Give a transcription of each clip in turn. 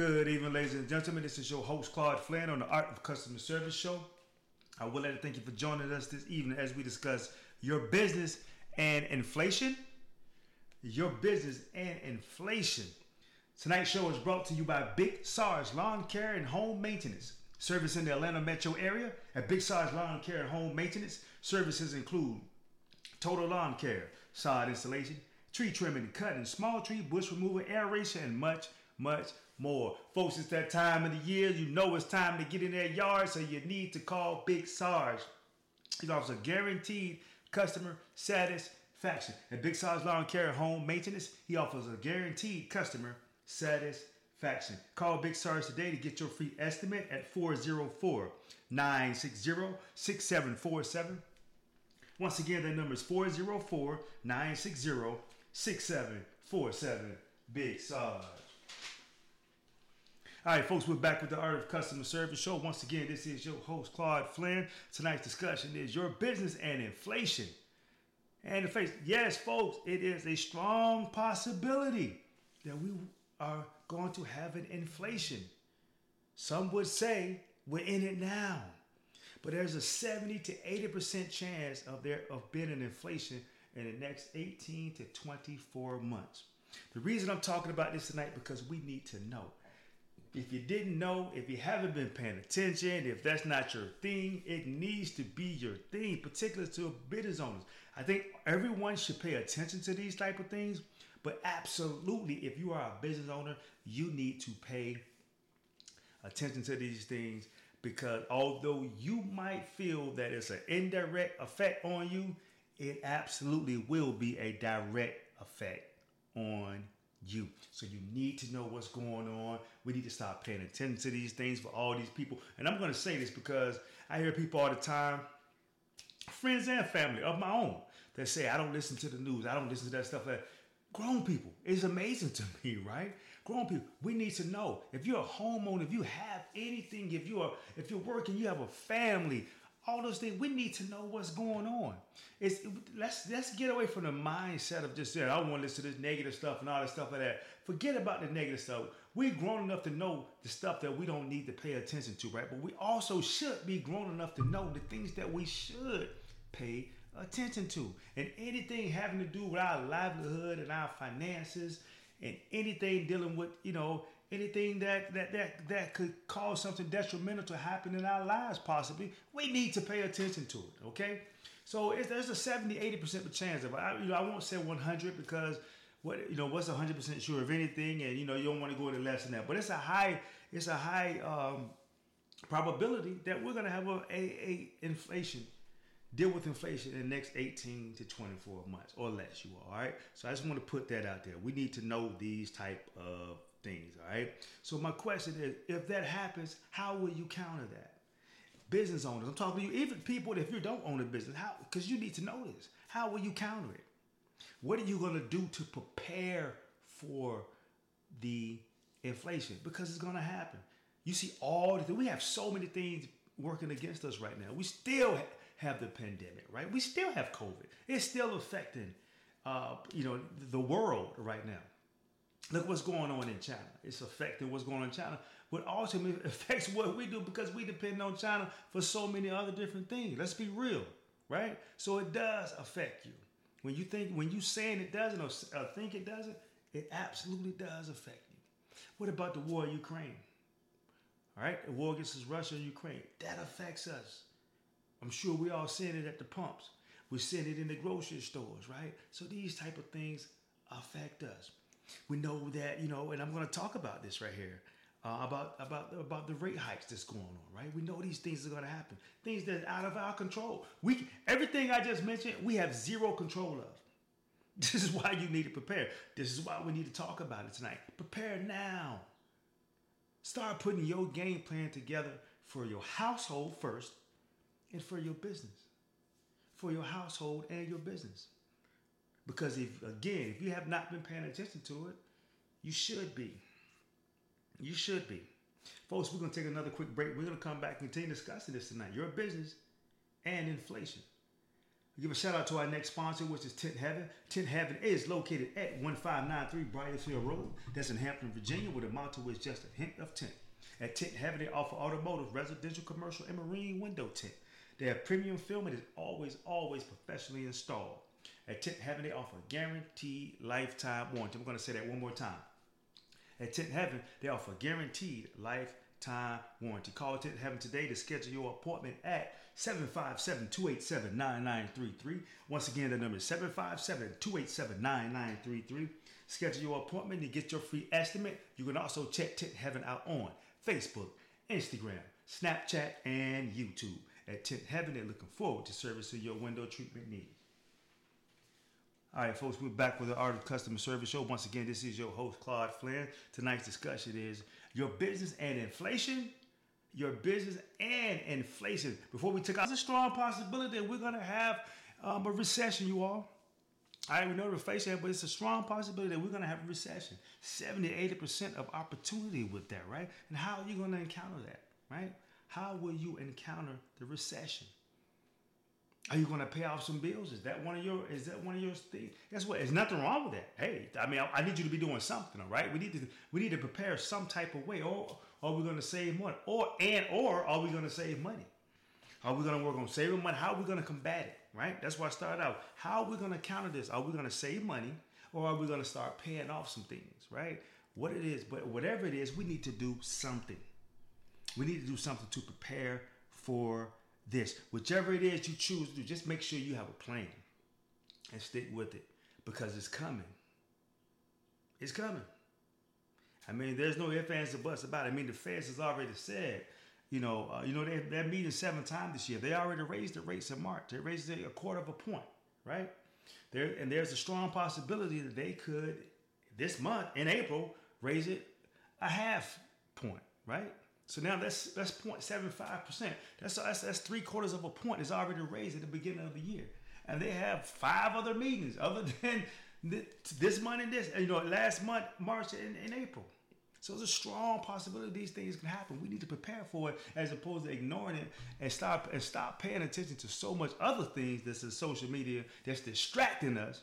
Good evening, ladies and gentlemen. This is your host, Claude Flynn, on the Art of Customer Service Show. I would like to thank you for joining us this evening as we discuss your business and inflation. Your business and inflation. Tonight's show is brought to you by Big Sarge Lawn Care and Home Maintenance. Service in the Atlanta metro area at Big Sarge Lawn Care and Home Maintenance. Services include total lawn care, sod installation, tree trimming, cutting, small tree, bush removal, aeration, and much more. Folks, it's that time of the year. You know it's time to get in their yard, so you need to call Big Sarge. He offers a guaranteed customer satisfaction. At Big Sarge Lawn Care and Home Maintenance, he offers a guaranteed customer satisfaction. Call Big Sarge today to get your free estimate at 404-960-6747. Once again, that number is 404-960-6747. Big Sarge. All right, folks, we're back with the Art of Customer Service Show. Once again, this is your host, Claude Flynn. Tonight's discussion is your business and inflation. And inflation, yes, folks, it is a strong possibility that we are going to have an inflation. Some would say we're in it now, but there's a 70 to 80% chance of being an inflation in the next 18 to 24 months. The reason I'm talking about this tonight because we need to know. If you didn't know, if you haven't been paying attention, if that's not your thing, it needs to be your thing, particularly to business owners. I think everyone should pay attention to these type of things, but absolutely, if you are a business owner, you need to pay attention to these things because although you might feel that it's an indirect effect on you, it absolutely will be a direct effect on you. So you need to know what's going on. We need to stop paying attention to these things for all these people. And I'm going to say this because I hear people all the time, friends and family of my own, that say, I don't listen to the news. I don't listen to that stuff. Like, grown people. It's amazing to me, right? Grown people. We need to know. If you're a homeowner, if you have anything, if you're working, you have a family, all those things, we need to know what's going on. Let's get away from the mindset of just saying, I want to listen to this negative stuff and all that stuff like that. Forget about the negative stuff. We're grown enough to know the stuff that we don't need to pay attention to, right? But we also should be grown enough to know the things that we should pay attention to. And anything having to do with our livelihood and our finances and anything dealing with, anything that could cause something detrimental to happen in our lives, possibly, we need to pay attention to it, okay? So there's a 70, 80% chance of it. I won't say 100 because, what's 100% sure of anything? And, you don't want to go any less than that. But it's a high probability that we're going to have a inflation, deal with inflation in the next 18 to 24 months or less, all right? So I just want to put that out there. We need to know these type of things, all right? So my question is, if that happens, how will you counter that? Business owners, I'm talking to you, even people, if you don't own a business, because you need to know this. How will you counter it? What are you going to do to prepare for the inflation? Because it's going to happen. You see we have so many things working against us right now. We still have the pandemic, right? We still have COVID. It's still affecting, the world right now. Look what's going on in China. It's affecting what's going on in China, but ultimately affects what we do because we depend on China for so many other different things. Let's be real, right? So it does affect you. When you saying it doesn't or think it doesn't, it absolutely does affect you. What about the war in Ukraine? All right, the war against Russia and Ukraine. That affects us. I'm sure we all seeing it at the pumps. We're seeing it in the grocery stores, right? So these type of things affect us. We know that, and I'm going to talk about this right here, about the rate hikes that's going on, right? We know these things are going to happen, things that are out of our control. Everything I just mentioned, we have zero control of. This is why you need to prepare. This is why we need to talk about it tonight. Prepare now. Start putting your game plan together for your household first and for your business, for your household and your business. Because if you have not been paying attention to it, you should be. You should be. Folks, we're going to take another quick break. We're going to come back and continue discussing this tonight. Your business and inflation. Give a shout out to our next sponsor, which is Tint Heaven. Tint Heaven is located at 1593 Brightonfield Road. That's in Hampton, Virginia, where the motto is just a hint of tint. At Tint Heaven, they offer automotive, residential, commercial, and marine window tint. They have premium film and is always, always professionally installed. At Tint Heaven, they offer guaranteed lifetime warranty. I'm going to say that one more time. At Tint Heaven, they offer guaranteed lifetime warranty. Call Tint Heaven today to schedule your appointment at 757-287-9933. Once again, the number is 757-287-9933. Schedule your appointment and get your free estimate. You can also check Tint Heaven out on Facebook, Instagram, Snapchat, and YouTube. At Tint Heaven, they're looking forward to servicing your window treatment needs. All right, folks, we're back with the Art of Customer Service Show. Once again, this is your host, Claude Flynn. Tonight's discussion is your business and inflation. Your business and inflation. Before we take out, there's a strong possibility that we're going to have a recession, you all. I already know the inflation, but it's a strong possibility that we're going to have a recession. 70-80% of opportunity with that, right? And how are you going to encounter that, right? How will you encounter the recession? Are you going to pay off some bills? Is that one of your things? Guess what? There's nothing wrong with that. Hey, I mean, I need you to be doing something, all right? We need to prepare some type of way. Or are we going to save money? Or are we going to save money? Are we going to work on saving money? How are we going to combat it, right? That's why I started out. How are we going to counter this? Are we going to save money, or are we going to start paying off some things, right? What it is, but whatever it is, we need to do something. We need to do something to prepare for this. Whichever it is you choose to do, just make sure you have a plan and stick with it, because it's coming. It's coming. I mean, there's no ifs, ands, or buts about it. I mean, the Feds has already said, they're meeting 7 times this year. They already raised the rates in March. They raised it 1/4 point, right? And there's a strong possibility that they could, this month, in April, raise it 1/2 point, right? So now that's 0.75%. That's 3/4 point is already raised at the beginning of the year, and they have 5 other meetings other than this month and this. Last month, March and April. So there's a strong possibility these things can happen. We need to prepare for it as opposed to ignoring it and stop paying attention to so much other things that's in social media that's distracting us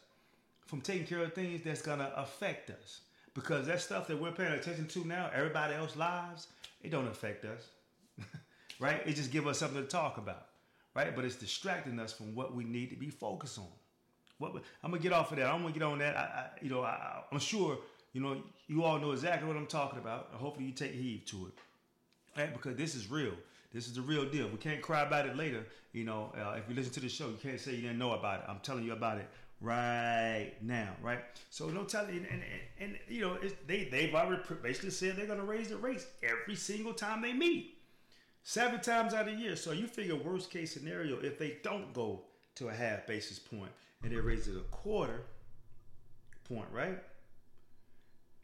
from taking care of things that's gonna affect us. Because that stuff that we're paying attention to now, everybody else's lives, it don't affect us, right? It just gives us something to talk about, right? But it's distracting us from what we need to be focused on. I'm going to get off of that. I don't want to get on that. I'm sure, you all know exactly what I'm talking about. Hopefully you take heed to it, right? Because this is real. This is the real deal. We can't cry about it later. If you listen to the show, you can't say you didn't know about it. I'm telling you about it right now, right? So don't tell you, and they've already basically said they're going to raise the rates every single time they meet, 7 times out of the year. So you figure worst case scenario, if they don't go to 1/2 basis point and they raise it 1/4 point, right?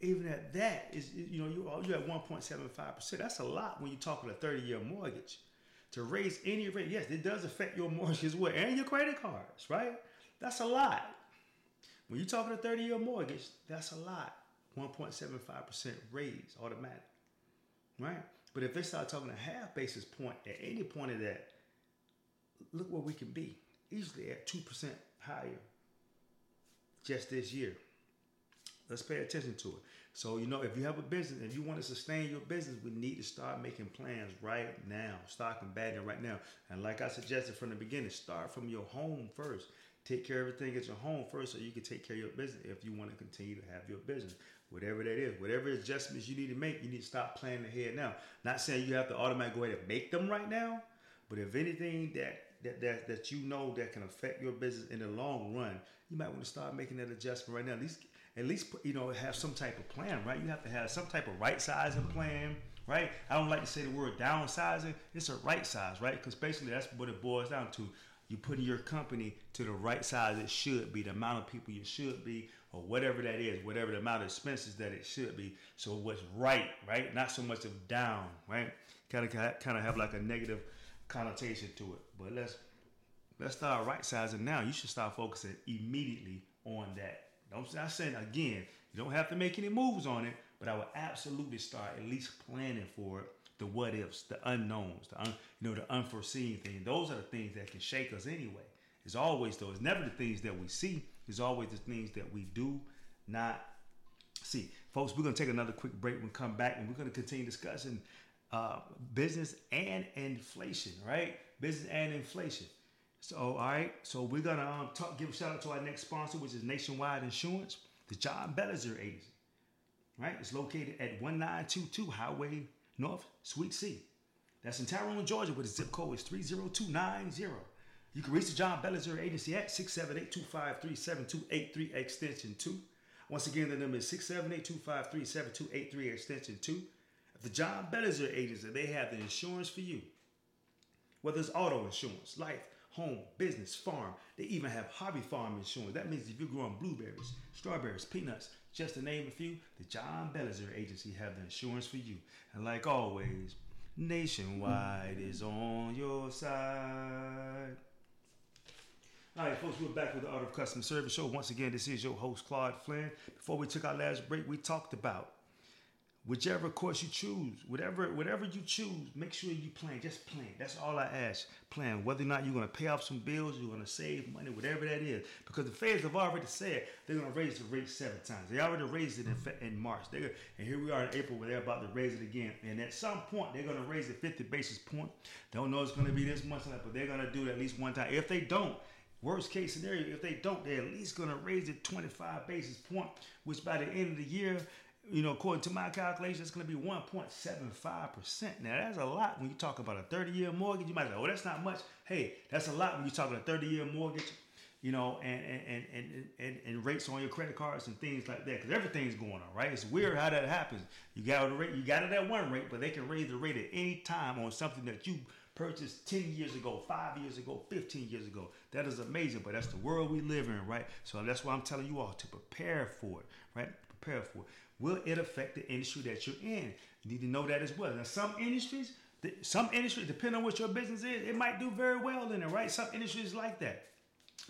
Even at that is, you're at 1.75%. That's a lot when you're talking a 30-year mortgage. To raise any rate, yes, it does affect your mortgage as well and your credit cards, right? That's a lot. When you're talking a 30-year mortgage, that's a lot. 1.75% raise automatic, right? But if they start talking a 1/2 basis point at any point of that, look where we can be. Easily at 2% higher just this year. Let's pay attention to it. So, if you have a business, if you want to sustain your business, we need to start making plans right now. Start combating right now. And like I suggested from the beginning, start from your home first. Take care of everything at your home first so you can take care of your business if you want to continue to have your business. Whatever that is, whatever adjustments you need to make, you need to start planning ahead now. Not saying you have to automatically go ahead and make them right now, but if anything that that can affect your business in the long run, you might want to start making that adjustment right now. At least, have some type of plan, right? You have to have some type of right-sizing plan, right? I don't like to say the word downsizing. It's a right size, right? Because basically that's what it boils down to. You're putting your company to the right size it should be, the amount of people you should be, or whatever that is, whatever the amount of expenses that it should be. So what's right? Not so much of down, right? Kind of have like a negative connotation to it. But let's start right-sizing now. You should start focusing immediately on that. I'm saying again, you don't have to make any moves on it, but I would absolutely start at least planning for it. The what ifs, the unknowns, the unforeseen things. Those are the things that can shake us anyway. It's always, though, it's never the things that we see. It's always the things that we do not see. Folks, we're going to take another quick break. We'll come back and we're going to continue discussing business and inflation, right? Business and inflation. So, all right. So we're going to give a shout out to our next sponsor, which is Nationwide Insurance, the John Belizaire Agency, right? It's located at 1922 Highway North, Suite C. That's in Tyrone, Georgia, where the zip code is 30290. You can reach the John Belizaire Agency at 678-253-7283 extension 2. Once again, the number is 678-253-7283 extension 2. At the John Belizaire Agency, they have the insurance for you. Whether it's auto insurance, life, home, business, farm. They even have hobby farm insurance. That means if you're growing blueberries, strawberries, peanuts, just to name a few, the John Belizaire Agency have the insurance for you. And like always, Nationwide is on your side. All right, folks, we're back with the Art of Customer Service Show. Once again, this is your host, Claude Flynn. Before we took our last break, we talked about whichever course you choose, whatever you choose, make sure you plan. Just plan. That's all I ask. Plan. Whether or not you're going to pay off some bills, you're going to save money, whatever that is. Because the Feds have already said they're going to raise the rate 7 times. They already raised it in March. And here we are in April where they're about to raise it again. And at some point, they're going to raise it 50 basis point. Don't know it's going to be this much, but they're going to do it at least one time. If they don't, worst case scenario, if they don't, they're at least going to raise it 25 basis point, which by the end of the year, you know, according to my calculation, it's going to be 1.75%. Now, that's a lot when you talk about a 30-year mortgage. You might say, oh, that's not much. Hey, that's a lot when you're talking a 30-year mortgage, you know, and rates on your credit cards and things like that, because everything's going on, right? It's weird how that happens. You got it at one rate, but they can raise the rate at any time on something that you purchased 10 years ago, 5 years ago, 15 years ago. That is amazing, but that's the world we live in, right? So that's why I'm telling you all to prepare for it, right? Prepare for it. Will it affect the industry that you're in? You need to know that as well. Now, some industries, depending on what your business is, it might do very well in it, right? Some industries like that.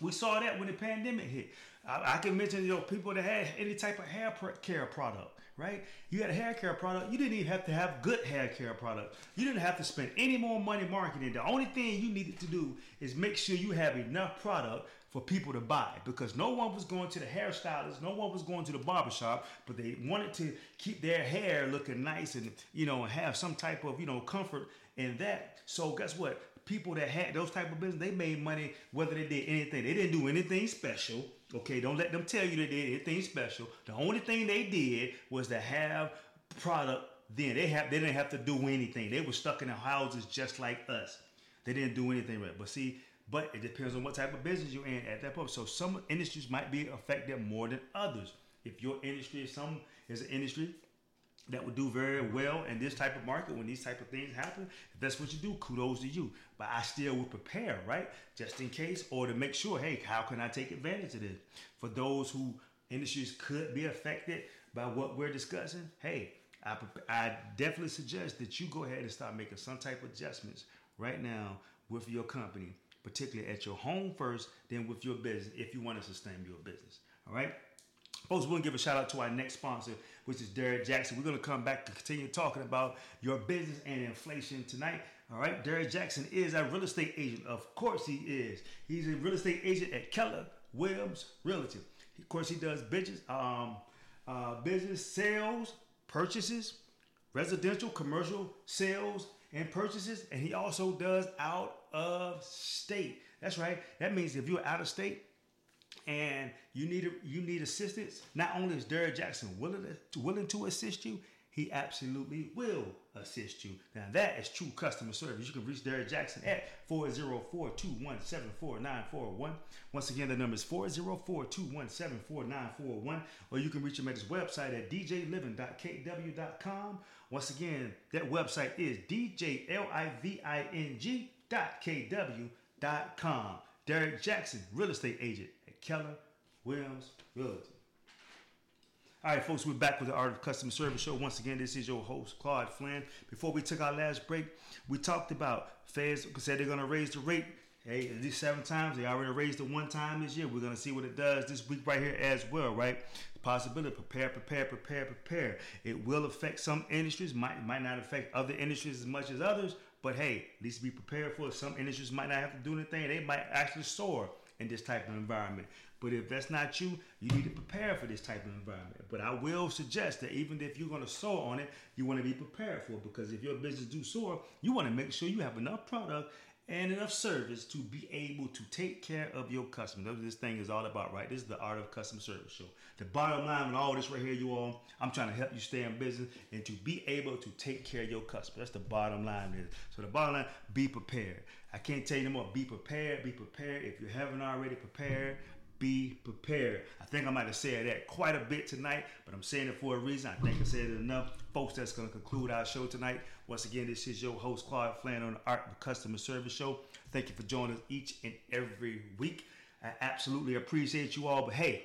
We saw that when the pandemic hit. I can mention, you know, people that had any type of hair care product, right? You had a hair care product. You didn't even have to have good hair care product. You didn't have to spend any more money marketing. The only thing you needed to do is make sure you have enough product for people to buy, because no one was going to the hairstylist, no one was going to the barbershop, but they wanted to keep their hair looking nice and, you know, have some type of, you know, comfort in that. So guess what? People that had those type of business, they made money whether they did anything. They didn't do anything special. Okay, don't let them tell you they did anything special. The only thing they did was to have product then. They didn't have to do anything. They were stuck in their houses just like us. They didn't do anything right. But it depends on what type of business you're in at that point. So some industries might be affected more than others. If your industry is an industry that would do very well in this type of market when these type of things happen, if that's what you do, kudos to you. But I still would prepare, right? Just in case, or to make sure, hey, how can I take advantage of this? For those who industries could be affected by what we're discussing, hey, I definitely suggest that you go ahead and start making some type of adjustments right now with your company, particularly at your home first, then with your business, if you want to sustain your business. All right, folks, we're going to give a shout out to our next sponsor, which is Derrick Jackson. We're going to come back to continue talking about your business and inflation tonight. All right, Derrick Jackson is a real estate agent. Of course he is. He's a real estate agent at Keller Williams Realty. Of course, he does business sales, purchases, residential, commercial sales, and purchases, and he also does out of state. That's right. That means if you're out of state and you need assistance, not only is Derrick Jackson willing to assist you, he absolutely will assist you. Now that is true customer service. You can reach Derrick Jackson at 404-217-4941. Once again, the number is 404-217-4941. Or you can reach him at his website at djliving.kw.com. Once again, that website is djliving.kw.com. Derrick Jackson, real estate agent at Keller Williams Realty. All right, folks, we're back with the Art of Customer Service Show. Once again, this is your host, Claude Flynn. Before we took our last break, we talked about Feds said they're going to raise the rate. Hey, at least 7 times. They already raised it 1 time this year. We're going to see what it does this week right here as well, right? Possibility. Prepare. It will affect some industries. Might not affect other industries as much as others. But hey, at least be prepared for it. Some industries might not have to do anything. They might actually soar in this type of environment. But if that's not you, you need to prepare for this type of environment. But I will suggest that even if you're going to soar on it, you want to be prepared for it, because if your business do soar, you want to make sure you have enough product and enough service to be able to take care of your customers. That's what this thing is all about, right? This is the Art of Customer Service Show. The bottom line with all this right here, you all, I'm trying to help you stay in business and to be able to take care of your customers. That's the bottom line there. So the bottom line, be prepared. I can't tell you no more. Be prepared. Be prepared. If you haven't already prepared, be prepared. I think I might have said that quite a bit tonight, but I'm saying it for a reason. I think I said it enough. Folks, that's going to conclude our show tonight. Once again, this is your host, Claude Flynn, on the Art of Customer Service Show. Thank you for joining us each and every week. I absolutely appreciate you all, but hey,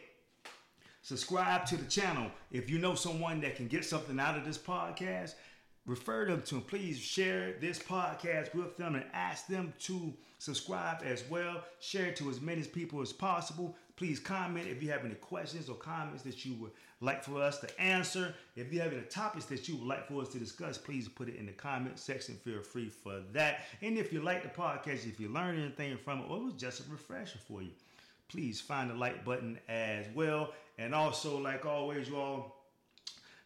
subscribe to the channel. If you know someone that can get something out of this podcast, refer them to them. Please share this podcast with them and ask them to subscribe as well. Share it to as many people as possible. Please comment if you have any questions or comments that you would like for us to answer. If you have any topics that you would like for us to discuss, please put it in the comment section. Feel free for that. And if you like the podcast, if you learn anything from it, or it was just a refresher for you, please find the like button as well. And also, like always, you all,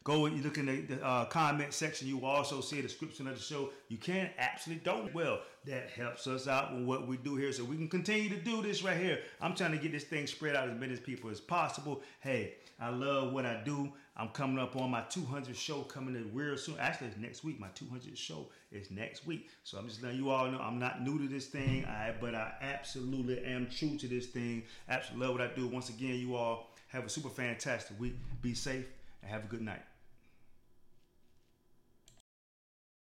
go and you look in the comment section. You will also see a description of the show. You can absolutely donate. Well, that helps us out with what we do here, so we can continue to do this right here. I'm trying to get this thing spread out as many people as possible. Hey, I love what I do. I'm coming up on my 200th show coming in real soon. Actually, it's next week. My 200th show is next week. So I'm just letting you all know I'm not new to this thing, but I absolutely am true to this thing. Absolutely love what I do. Once again, you all have a super fantastic week. Be safe and have a good night.